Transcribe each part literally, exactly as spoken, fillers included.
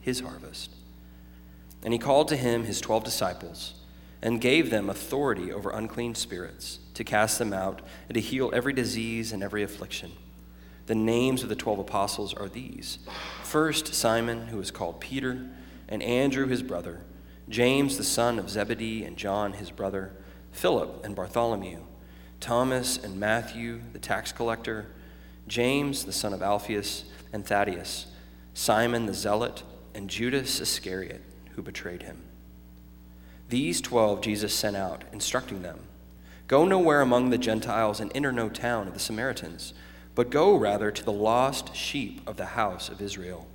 his harvest." And he called to him his twelve disciples and gave them authority over unclean spirits to cast them out and to heal every disease and every affliction. The names of the twelve apostles are these: first Simon, who is called Peter, and Andrew his brother, James the son of Zebedee and John his brother, Philip and Bartholomew, Thomas and Matthew the tax collector, James the son of Alphaeus and Thaddeus, Simon the zealot, and Judas Iscariot, who betrayed him. These twelve Jesus sent out, instructing them, "Go nowhere among the Gentiles and enter no town of the Samaritans, but go rather to the lost sheep of the house of Israel,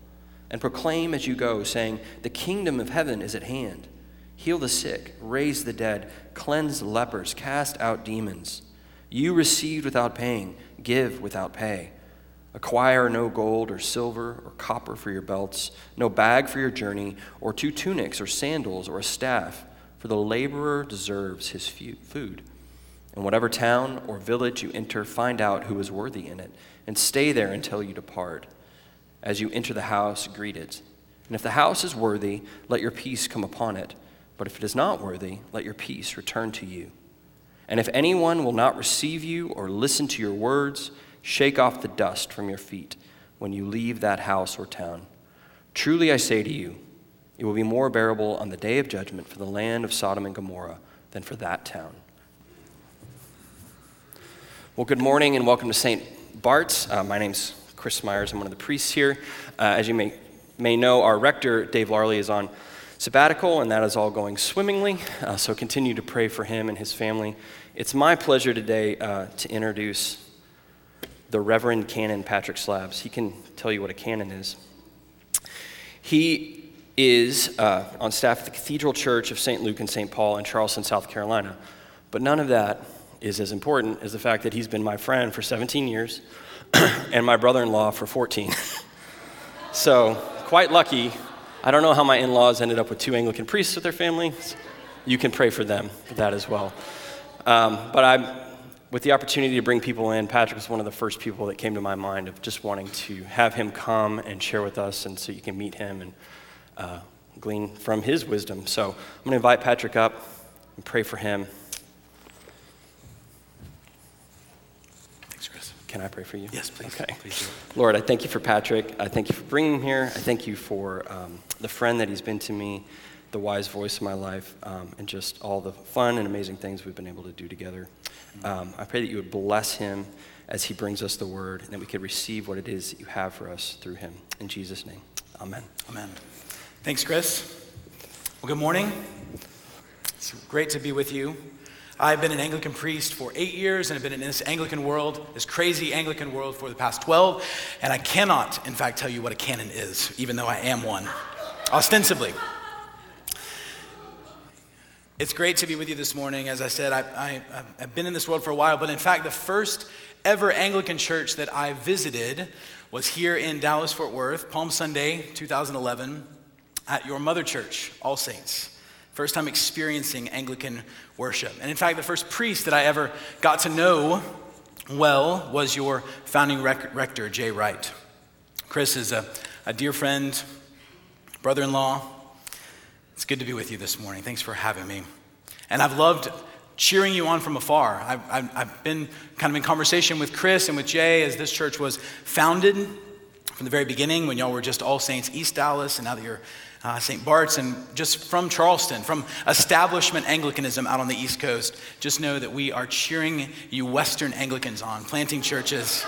and proclaim as you go, saying, 'The kingdom of heaven is at hand.' Heal the sick, raise the dead, cleanse lepers, cast out demons. You received without paying, give without pay. Acquire no gold or silver or copper for your belts, no bag for your journey, or two tunics or sandals or a staff, for the laborer deserves his food. And whatever town or village you enter, find out who is worthy in it, and stay there until you depart. As you enter the house, greet it. And if the house is worthy, let your peace come upon it. But if it is not worthy, let your peace return to you. And if anyone will not receive you or listen to your words, shake off the dust from your feet when you leave that house or town. Truly I say to you, it will be more bearable on the day of judgment for the land of Sodom and Gomorrah than for that town." Well, good morning and welcome to Saint Bart's. Uh, my name's Chris Myers. I'm one of the priests here. Uh, as you may, may know, our rector, Dave Larley, is on sabbatical, and that is all going swimmingly, uh, so continue to pray for him and his family. It's my pleasure today uh, to introduce the Reverend Canon Patrick Slabs. He can tell you what a canon is. He is uh, on staff at the Cathedral Church of Saint Luke and Saint Paul in Charleston, South Carolina. But none of that is as important as the fact that he's been my friend for seventeen years and my brother-in-law for fourteen. So, quite lucky. I don't know how my in-laws ended up with two Anglican priests with their family. You can pray for them for that as well. Um, but I'm With the opportunity to bring people in, Patrick was one of the first people that came to my mind of just wanting to have him come and share with us, and so you can meet him and uh, glean from his wisdom. So I'm going to invite Patrick up and pray for him. Thanks, Chris. Can I pray for you? Yes, please. Okay. Please do. Lord, I thank you for Patrick. I thank you for bringing him here. I thank you for um, the friend that he's been to me, the wise voice of my life, um, and just all the fun and amazing things we've been able to do together. Um, I pray that you would bless him as he brings us the word, and that we could receive what it is that you have for us through him. In Jesus' name, amen. Amen. Thanks, Chris. Well, good morning. It's great to be with you. I've been an Anglican priest for eight years, and I've been in this Anglican world, this crazy Anglican world, for the past twelve, and I cannot, in fact, tell you what a canon is, even though I am one, ostensibly. It's great to be with you this morning. As I said, I, I, I've been in this world for a while, but in fact, the first ever Anglican church that I visited was here in Dallas, Fort Worth, Palm Sunday, two thousand eleven, at your mother church, All Saints. First time experiencing Anglican worship. And in fact, the first priest that I ever got to know well was your founding rec- rector, Jay Wright. Chris is a, a dear friend, brother-in-law. It's good to be with you this morning. Thanks for having me. And I've loved cheering you on from afar. I've, I've, I've been kind of in conversation with Chris and with Jay as this church was founded from the very beginning, when y'all were just All Saints East Dallas, and now that you're uh, Saint Bart's, and just from Charleston, from establishment Anglicanism out on the East Coast. Just know that we are cheering you Western Anglicans on, planting churches,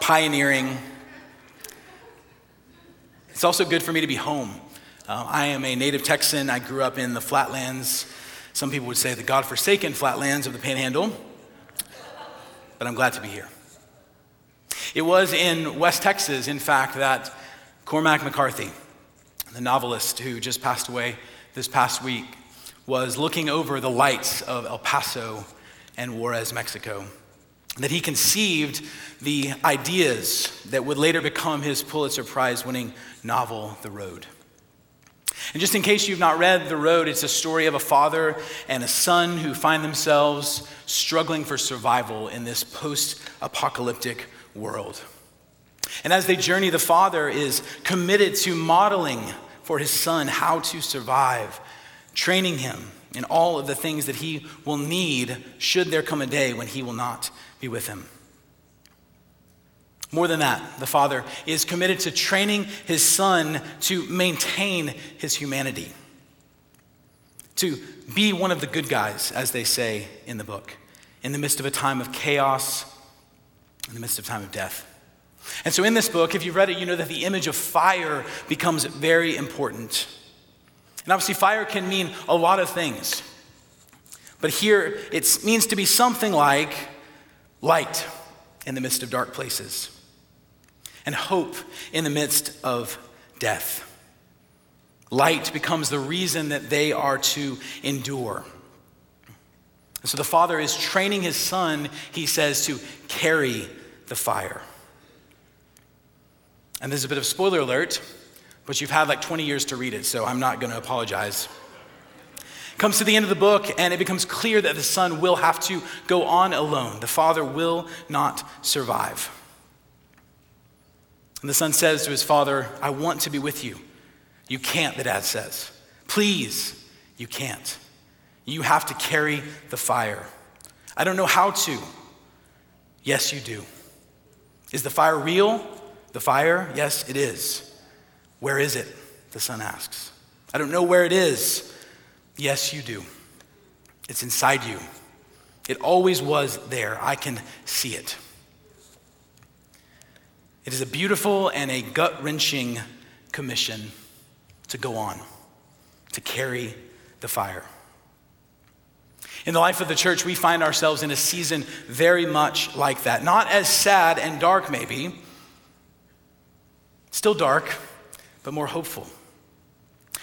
pioneering. It's also good for me to be home. Uh, I am a native Texan. I grew up in the flatlands. Some people would say the godforsaken flatlands of the Panhandle, but I'm glad to be here. It was in West Texas, in fact, that Cormac McCarthy the novelist who just passed away this past week, was looking over the lights of El Paso and Juarez, Mexico, that he conceived the ideas that would later become his Pulitzer Prize-winning novel, The Road. And just in case you've not read The Road, it's a story of a father and a son who find themselves struggling for survival in this post-apocalyptic world. And as they journey, the father is committed to modeling for his son how to survive, training him in all of the things that he will need should there come a day when he will not be with him. More than that, the father is committed to training his son to maintain his humanity, to be one of the good guys, as they say in the book, in the midst of a time of chaos, in the midst of a time of death. And so in this book, if you've read it, you know that the image of fire becomes very important. And obviously fire can mean a lot of things, but here it means to be something like light in the midst of dark places, and hope in the midst of death. Light becomes the reason that they are to endure. And so the father is training his son, he says, to carry the fire. And there's a bit of spoiler alert, but you've had like twenty years to read it, so I'm not gonna apologize. Comes to the end of the book, and it becomes clear that the son will have to go on alone. The father will not survive. And the son says to his father, "I want to be with you." "You can't," the dad says. "Please, you can't. You have to carry the fire." "I don't know how to." "Yes, you do." "Is the fire real?" "The fire? Yes, it is." "Where is it?" the son asks. "I don't know where it is." "Yes, you do. It's inside you. It always was there. I can see it." It is a beautiful and a gut-wrenching commission to go on, to carry the fire. In the life of the church, we find ourselves in a season very much like that. Not as sad and dark, maybe. Still dark, but more hopeful.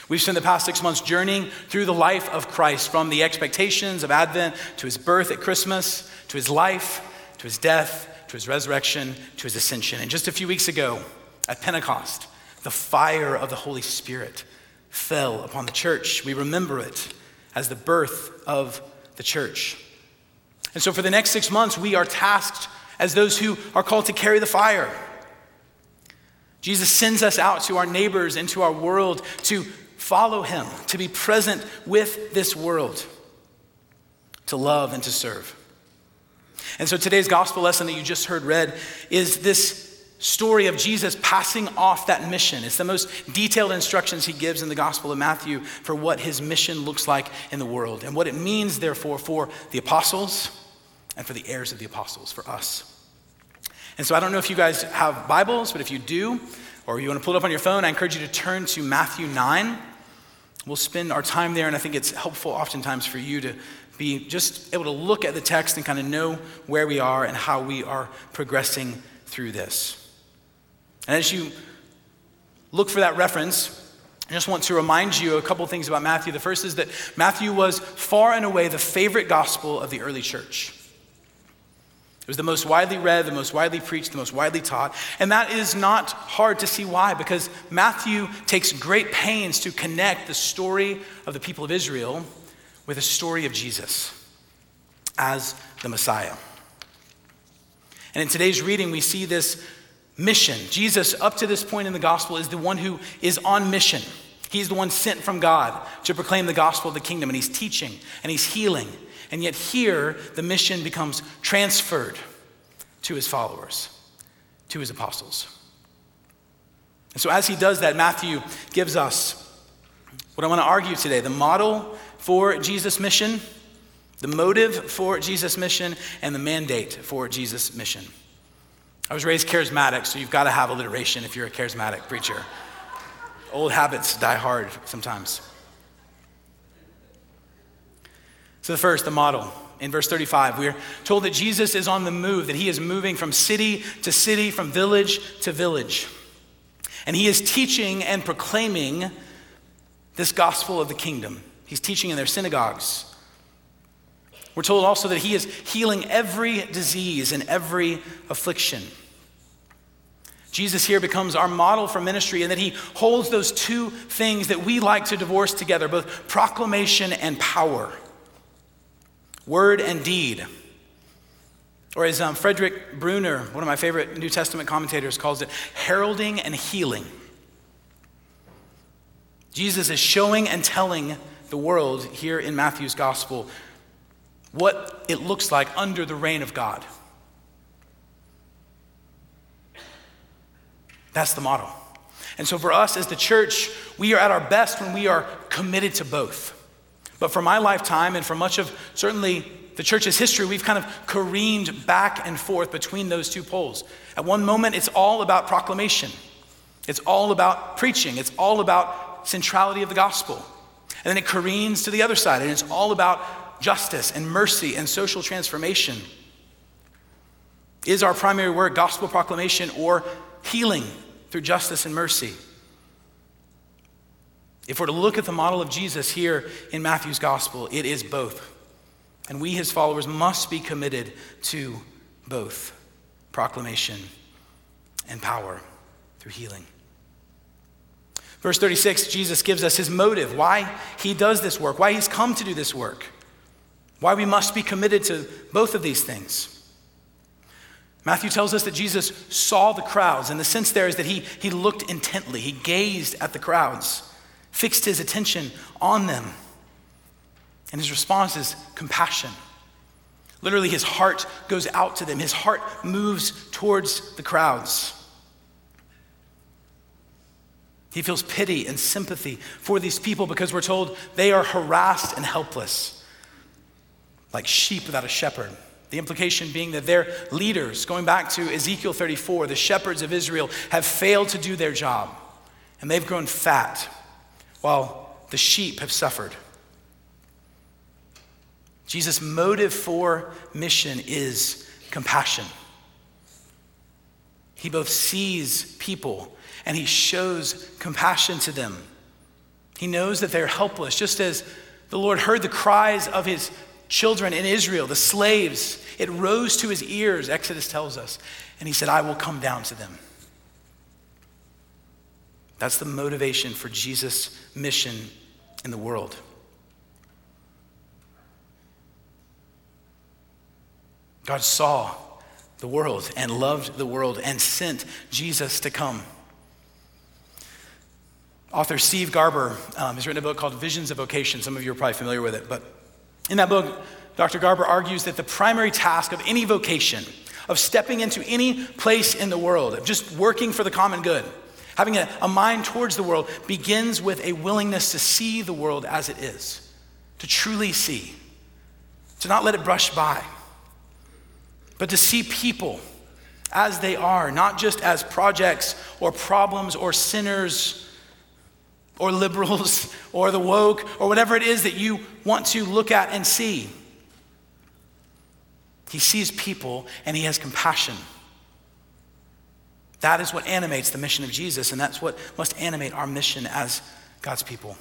We've spent the past six months journeying through the life of Christ, from the expectations of Advent, to his birth at Christmas, to his life, to his death, to his resurrection, to his ascension. And just a few weeks ago at Pentecost, the fire of the Holy Spirit fell upon the church. We remember it as the birth of the church. And so for the next six months, we are tasked as those who are called to carry the fire. Jesus sends us out to our neighbors and to our world to follow him, to be present with this world, to love and to serve. And so today's gospel lesson that you just heard read is this story of Jesus passing off that mission. It's the most detailed instructions he gives in the Gospel of Matthew for what his mission looks like in the world and what it means, therefore, for the apostles and for the heirs of the apostles, for us. And so I don't know if you guys have Bibles, but if you do, or you want to pull it up on your phone, I encourage you to turn to Matthew nine. We'll spend our time there, and I think it's helpful oftentimes for you to be just able to look at the text and kind of know where we are and how we are progressing through this. And as you look for that reference, I just want to remind you a couple things about Matthew. The first is that Matthew was far and away the favorite gospel of the early church. It was the most widely read, the most widely preached, the most widely taught. And that is not hard to see why, because Matthew takes great pains to connect the story of the people of Israel with the story of Jesus as the Messiah. And in today's reading, we see this mission. Jesus, up to this point in the gospel, is the one who is on mission. He's the one sent from God to proclaim the gospel of the kingdom, and he's teaching, and he's healing. And yet here, the mission becomes transferred to his followers, to his apostles. And so as he does that, Matthew gives us what I want to argue today: the model for Jesus' mission, the motive for Jesus' mission, and the mandate for Jesus' mission. I was raised charismatic, so you've got to have alliteration if you're a charismatic preacher. Old habits die hard sometimes. So the first, the model. In verse thirty-five, we're told that Jesus is on the move, that he is moving from city to city, from village to village. And he is teaching and proclaiming this gospel of the kingdom. He's teaching in their synagogues. We're told also that he is healing every disease and every affliction. Jesus here becomes our model for ministry, and that he holds those two things that we like to divorce together, both proclamation and power, word and deed. Or as um, Frederick Bruner, one of my favorite New Testament commentators, calls it, heralding and healing. Jesus is showing and telling the world here in Matthew's gospel what it looks like under the reign of God. That's the model. And so for us as the church, we are at our best when we are committed to both. But for my lifetime and for much of certainly the church's history, we've kind of careened back and forth between those two poles. At one moment, it's all about proclamation. It's all about preaching. It's all about centrality of the gospel. And then it careens to the other side, and it's all about justice and mercy and social transformation. Is our primary work gospel proclamation or healing through justice and mercy? If we're to look at the model of Jesus here in Matthew's gospel, it is both. And we, his followers, must be committed to both proclamation and power through healing. Verse thirty-six, Jesus gives us his motive, why he does this work, why he's come to do this work, why we must be committed to both of these things. Matthew tells us that Jesus saw the crowds, and the sense there is that he, he looked intently, he gazed at the crowds, fixed his attention on them, and his response is compassion. Literally, his heart goes out to them. His heart moves towards the crowds. He feels pity and sympathy for these people because we're told they are harassed and helpless, like sheep without a shepherd. The implication being that their leaders, going back to Ezekiel thirty-four, the shepherds of Israel, have failed to do their job, and they've grown fat while the sheep have suffered. Jesus' motive for mission is compassion. He both sees people and he shows compassion to them. He knows that they're helpless, just as the Lord heard the cries of his children in Israel, the slaves. It rose to his ears, Exodus tells us. And he said, I will come down to them. That's the motivation for Jesus' mission in the world. God saw the world and loved the world and sent Jesus to come. Author Steve Garber um, has written a book called Visions of Vocation. Some of you are probably familiar with it, but in that book, Doctor Garber argues that the primary task of any vocation, of stepping into any place in the world, of just working for the common good, having a, a mind towards the world, begins with a willingness to see the world as it is, to truly see, to not let it brush by, but to see people as they are, not just as projects or problems or sinners or liberals, or the woke, or whatever it is that you want to look at and see. He sees people and he has compassion. That is what animates the mission of Jesus, and that's what must animate our mission as God's people.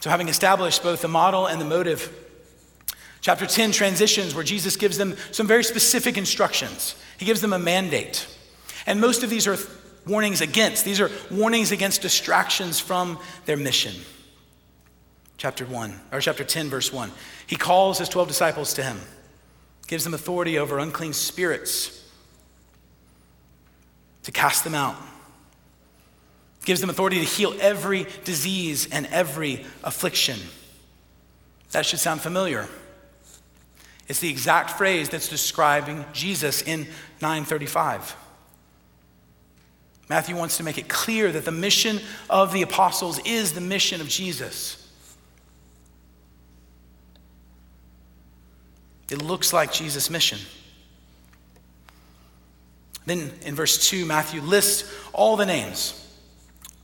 So having established both the model and the motive, chapter ten transitions where Jesus gives them some very specific instructions. He gives them a mandate. And most of these are th- warnings against. These are warnings against distractions from their mission. Chapter one, or chapter ten, verse one. He calls his twelve disciples to him, gives them authority over unclean spirits to cast them out, gives them authority to heal every disease and every affliction. That should sound familiar. It's the exact phrase that's describing Jesus in nine thirty-five. Matthew wants to make it clear that the mission of the apostles is the mission of Jesus. It looks like Jesus' mission. Then in verse two, Matthew lists all the names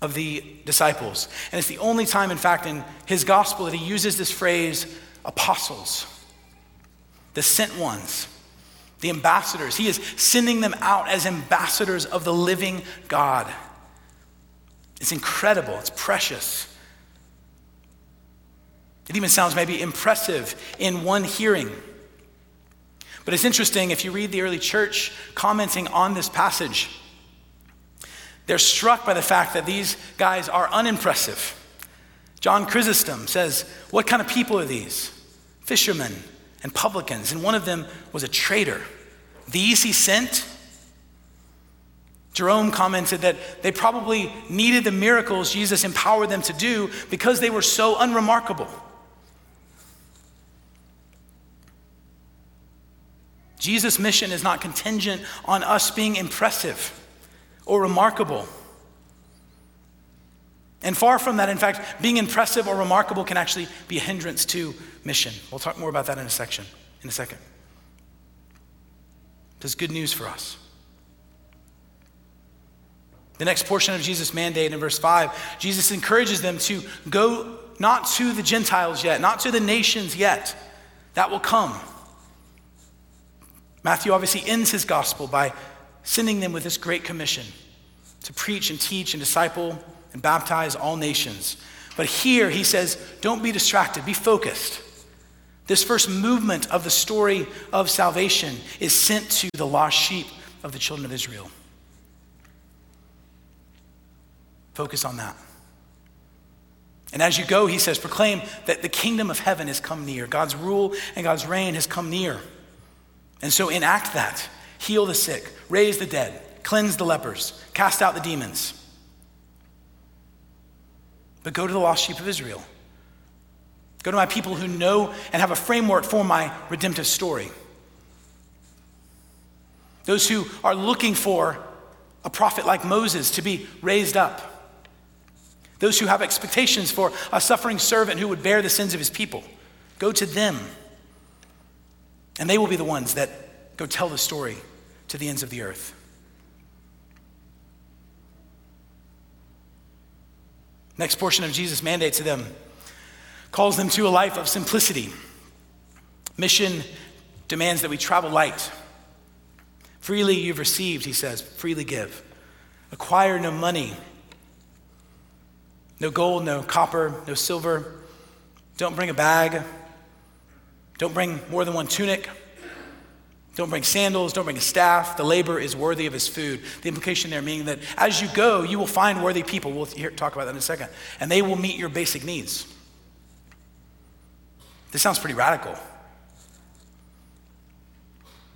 of the disciples. And it's the only time, in fact, in his gospel that he uses this phrase, apostles, the sent ones. the ambassadors. He is sending them out as ambassadors of the living God. It's incredible. It's precious. It even sounds maybe impressive in one hearing. But it's interesting, if you read the early church commenting on this passage, they're struck by the fact that these guys are unimpressive. John Chrysostom says, what kind of people are these? Fishermen and publicans, and one of them was a traitor. These he sent? Jerome commented that they probably needed the miracles Jesus empowered them to do because they were so unremarkable. Jesus' mission is not contingent on us being impressive or remarkable. And far from that, in fact, being impressive or remarkable can actually be a hindrance to mission. We'll talk more about that in a section, in a second. This is good news for us. The next portion of Jesus' mandate in verse five, Jesus encourages them to go not to the Gentiles yet, not to the nations yet. That will come. Matthew obviously ends his gospel by sending them with this great commission to preach and teach and disciple and baptize all nations. But here he says, don't be distracted, be focused. This first movement of the story of salvation is sent to the lost sheep of the children of Israel. Focus on that. And as you go, he says, proclaim that the kingdom of heaven has come near. God's rule and God's reign has come near. And so enact that. Heal the sick, raise the dead, cleanse the lepers, cast out the demons. But go to the lost sheep of Israel. Go to my people who know and have a framework for my redemptive story. Those who are looking for a prophet like Moses to be raised up. Those who have expectations for a suffering servant who would bear the sins of his people. Go to them. And they will be the ones that go tell the story to the ends of the earth. Next portion of Jesus' mandate to them calls them to a life of simplicity. Mission demands that we travel light. Freely you've received, he says, freely give. Acquire no money, no gold, no copper, no silver. Don't bring a bag. Don't bring more than one tunic. Don't bring sandals, don't bring a staff. The laborer is worthy of his food. The implication there meaning that as you go, you will find worthy people. We'll hear, talk about that in a second. And they will meet your basic needs. This sounds pretty radical.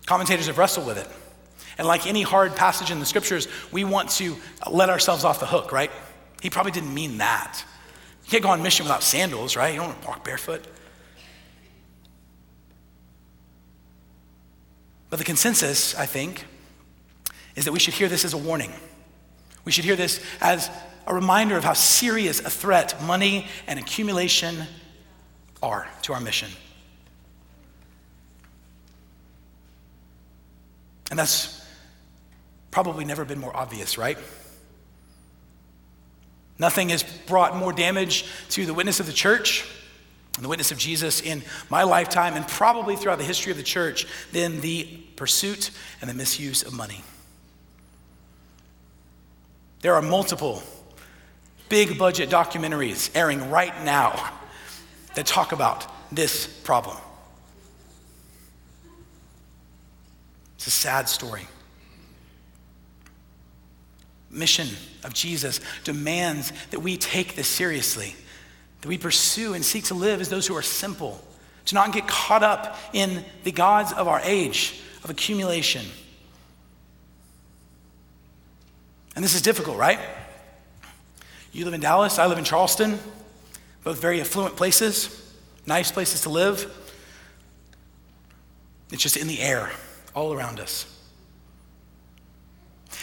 Commentators have wrestled with it. And like any hard passage in the scriptures, we want to let ourselves off the hook, right? He probably didn't mean that. You can't go on mission without sandals, right? You don't want to walk barefoot. But the consensus, I think, is that we should hear this as a warning. We should hear this as a reminder of how serious a threat money and accumulation are to our mission. And that's probably never been more obvious, right? Nothing has brought more damage to the witness of the church and the witness of Jesus in my lifetime and probably throughout the history of the church than the pursuit and the misuse of money. There are multiple big budget documentaries airing right now that talk about this problem. It's a sad story. Mission of Jesus demands that we take this seriously, that we pursue and seek to live as those who are simple, to not get caught up in the gods of our age, of accumulation. And this is difficult, right? You live in Dallas, I live in Charleston, both very affluent places, nice places to live. It's just in the air, all around us.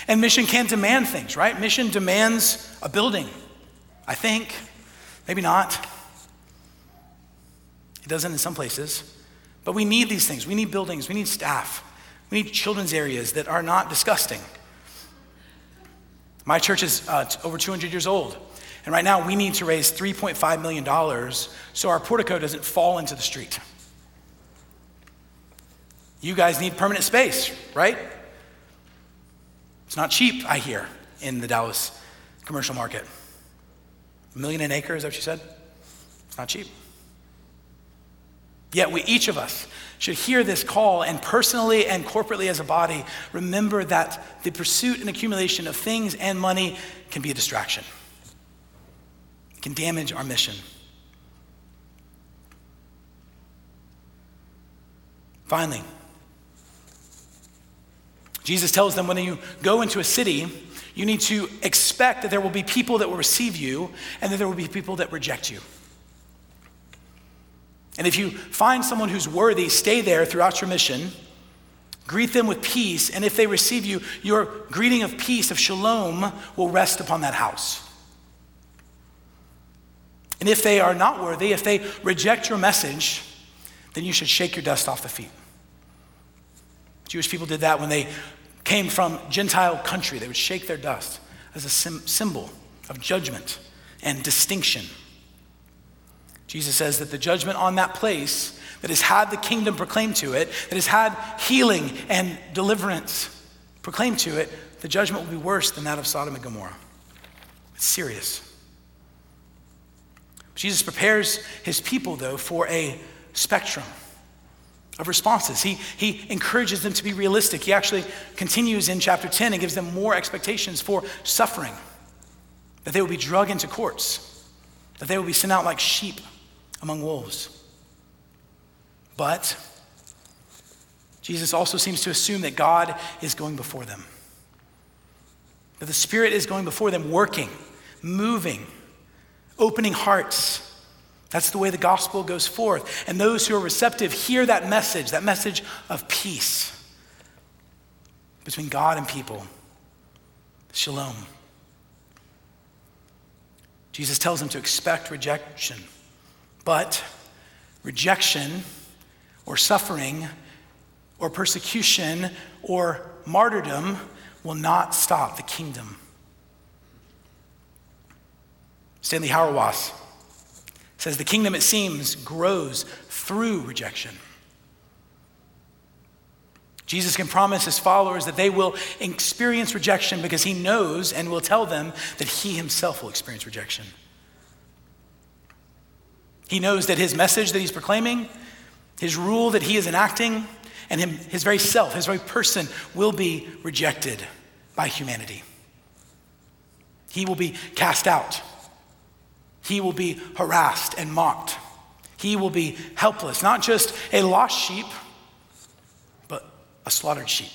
And mission can demand things, right? Mission demands a building, I think. Maybe not. It doesn't in some places. But we need these things. We need buildings. We need staff. We need children's areas that are not disgusting. My church is uh, over two hundred years old. And right now we need to raise three point five million dollars so our portico doesn't fall into the street. You guys need permanent space, right? It's not cheap, I hear, in the Dallas commercial market. A million an acre, is that what you said? It's not cheap. Yet we, each of us, should hear this call and personally and corporately as a body, remember that the pursuit and accumulation of things and money can be a distraction. It can damage our mission. Finally, Jesus tells them when you go into a city, you need to expect that there will be people that will receive you and that there will be people that reject you. And if you find someone who's worthy, stay there throughout your mission, greet them with peace, and if they receive you, your greeting of peace, of shalom, will rest upon that house. And if they are not worthy, if they reject your message, then you should shake your dust off the feet. Jewish people did that when they came from Gentile country. They would shake their dust as a sim- symbol of judgment and distinction. Jesus says that the judgment on that place that has had the kingdom proclaimed to it, that has had healing and deliverance proclaimed to it, the judgment will be worse than that of Sodom and Gomorrah. It's serious. Jesus prepares his people, though, for a spectrum of responses. He, he encourages them to be realistic. He actually continues in chapter ten and gives them more expectations for suffering, that they will be dragged into courts, that they will be sent out like sheep among wolves. But Jesus also seems to assume that God is going before them, that the Spirit is going before them, working, moving, opening hearts. That's the way the gospel goes forth. And those who are receptive hear that message, that message of peace between God and people. Shalom. Jesus tells them to expect rejection, but rejection or suffering or persecution or martyrdom will not stop the kingdom. Stanley Hauerwas says the kingdom, it seems, grows through rejection. Jesus can promise his followers that they will experience rejection because he knows and will tell them that he himself will experience rejection. He knows that his message that he's proclaiming, his rule that he is enacting, and him, his very self, his very person will be rejected by humanity. He will be cast out. He will be harassed and mocked. He will be helpless, not just a lost sheep, but a slaughtered sheep.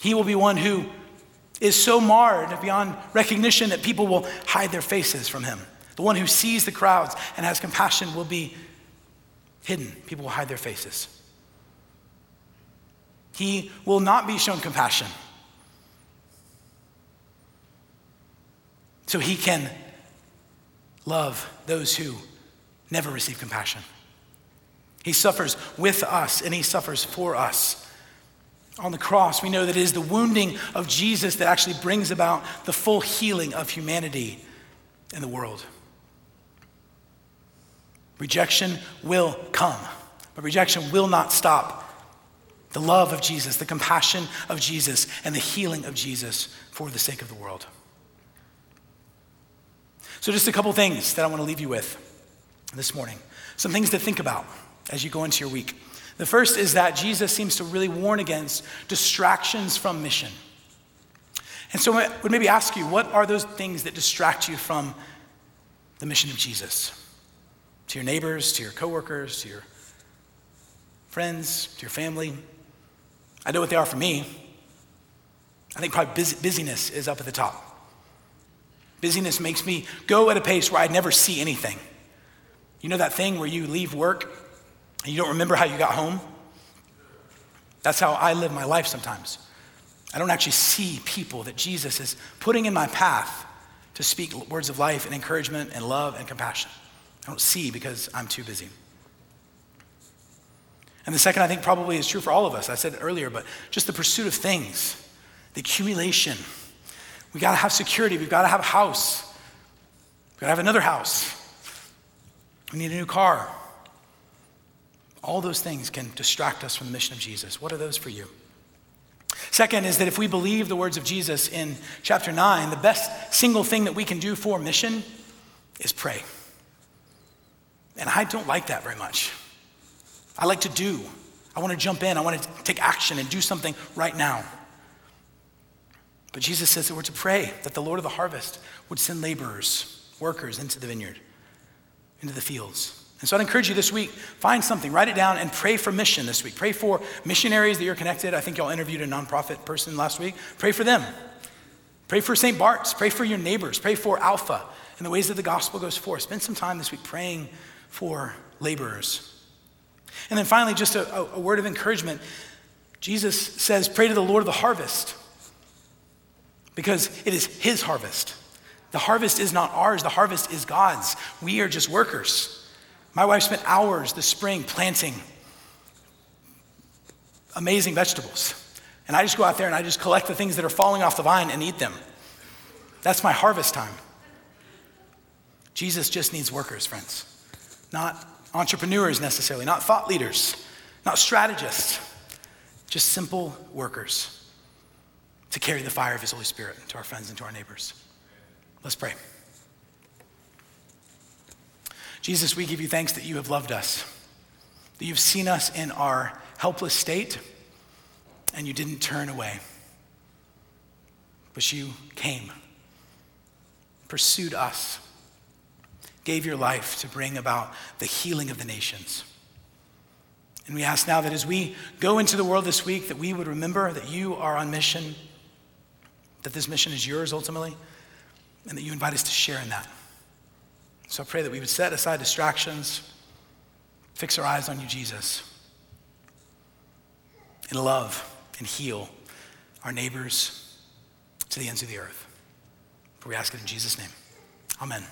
He will be one who is so marred beyond recognition that people will hide their faces from him. The one who sees the crowds and has compassion will be hidden. People will hide their faces. He will not be shown compassion. So he can love those who never receive compassion. He suffers with us and he suffers for us. On the cross, we know that it is the wounding of Jesus that actually brings about the full healing of humanity and the world. Rejection will come, but rejection will not stop the love of Jesus, the compassion of Jesus, and the healing of Jesus for the sake of the world. So just a couple things that I want to leave you with this morning. Some things to think about as you go into your week. The first is that Jesus seems to really warn against distractions from mission. And so I would maybe ask you, what are those things that distract you from the mission of Jesus? To your neighbors, to your coworkers, to your friends, to your family. I know what they are for me. I think probably busy, busyness is up at the top. Busyness makes me go at a pace where I never see anything. You know that thing where you leave work and you don't remember how you got home? That's how I live my life sometimes. I don't actually see people that Jesus is putting in my path to speak words of life and encouragement and love and compassion. I don't see because I'm too busy. And the second, I think, probably is true for all of us. I said it earlier, but just the pursuit of things, the accumulation. We gotta have security, we've gotta have a house. We gotta have another house. We need a new car. All those things can distract us from the mission of Jesus. What are those for you? Second is that if we believe the words of Jesus in chapter nine, the best single thing that we can do for mission is pray. And I don't like that very much. I like to do. I want to jump in. I want to take action and do something right now. But Jesus says that we're to pray that the Lord of the harvest would send laborers, workers into the vineyard, into the fields. And so I'd encourage you this week, find something, write it down, and pray for mission this week. Pray for missionaries that you're connected. I think y'all interviewed a nonprofit person last week. Pray for them. Pray for Saint Bart's. Pray for your neighbors. Pray for Alpha and the ways that the gospel goes forth. Spend some time this week praying for laborers. And then finally, just a, a word of encouragement. Jesus says, pray to the Lord of the harvest, because it is his harvest. The harvest is not ours, the harvest is God's. We are just workers. My wife spent hours this spring planting amazing vegetables. And I just go out there and I just collect the things that are falling off the vine and eat them. That's my harvest time. Jesus just needs workers, friends. Not entrepreneurs necessarily, not thought leaders, not strategists, just simple workers to carry the fire of his Holy Spirit to our friends and to our neighbors. Let's pray. Jesus, we give you thanks that you have loved us, that you've seen us in our helpless state, and you didn't turn away, but you came, pursued us, gave your life to bring about the healing of the nations. And we ask now that as we go into the world this week, that we would remember that you are on mission, that this mission is yours ultimately, and that you invite us to share in that. So I pray that we would set aside distractions, fix our eyes on you, Jesus, and love and heal our neighbors to the ends of the earth. For we ask it in Jesus' name. Amen.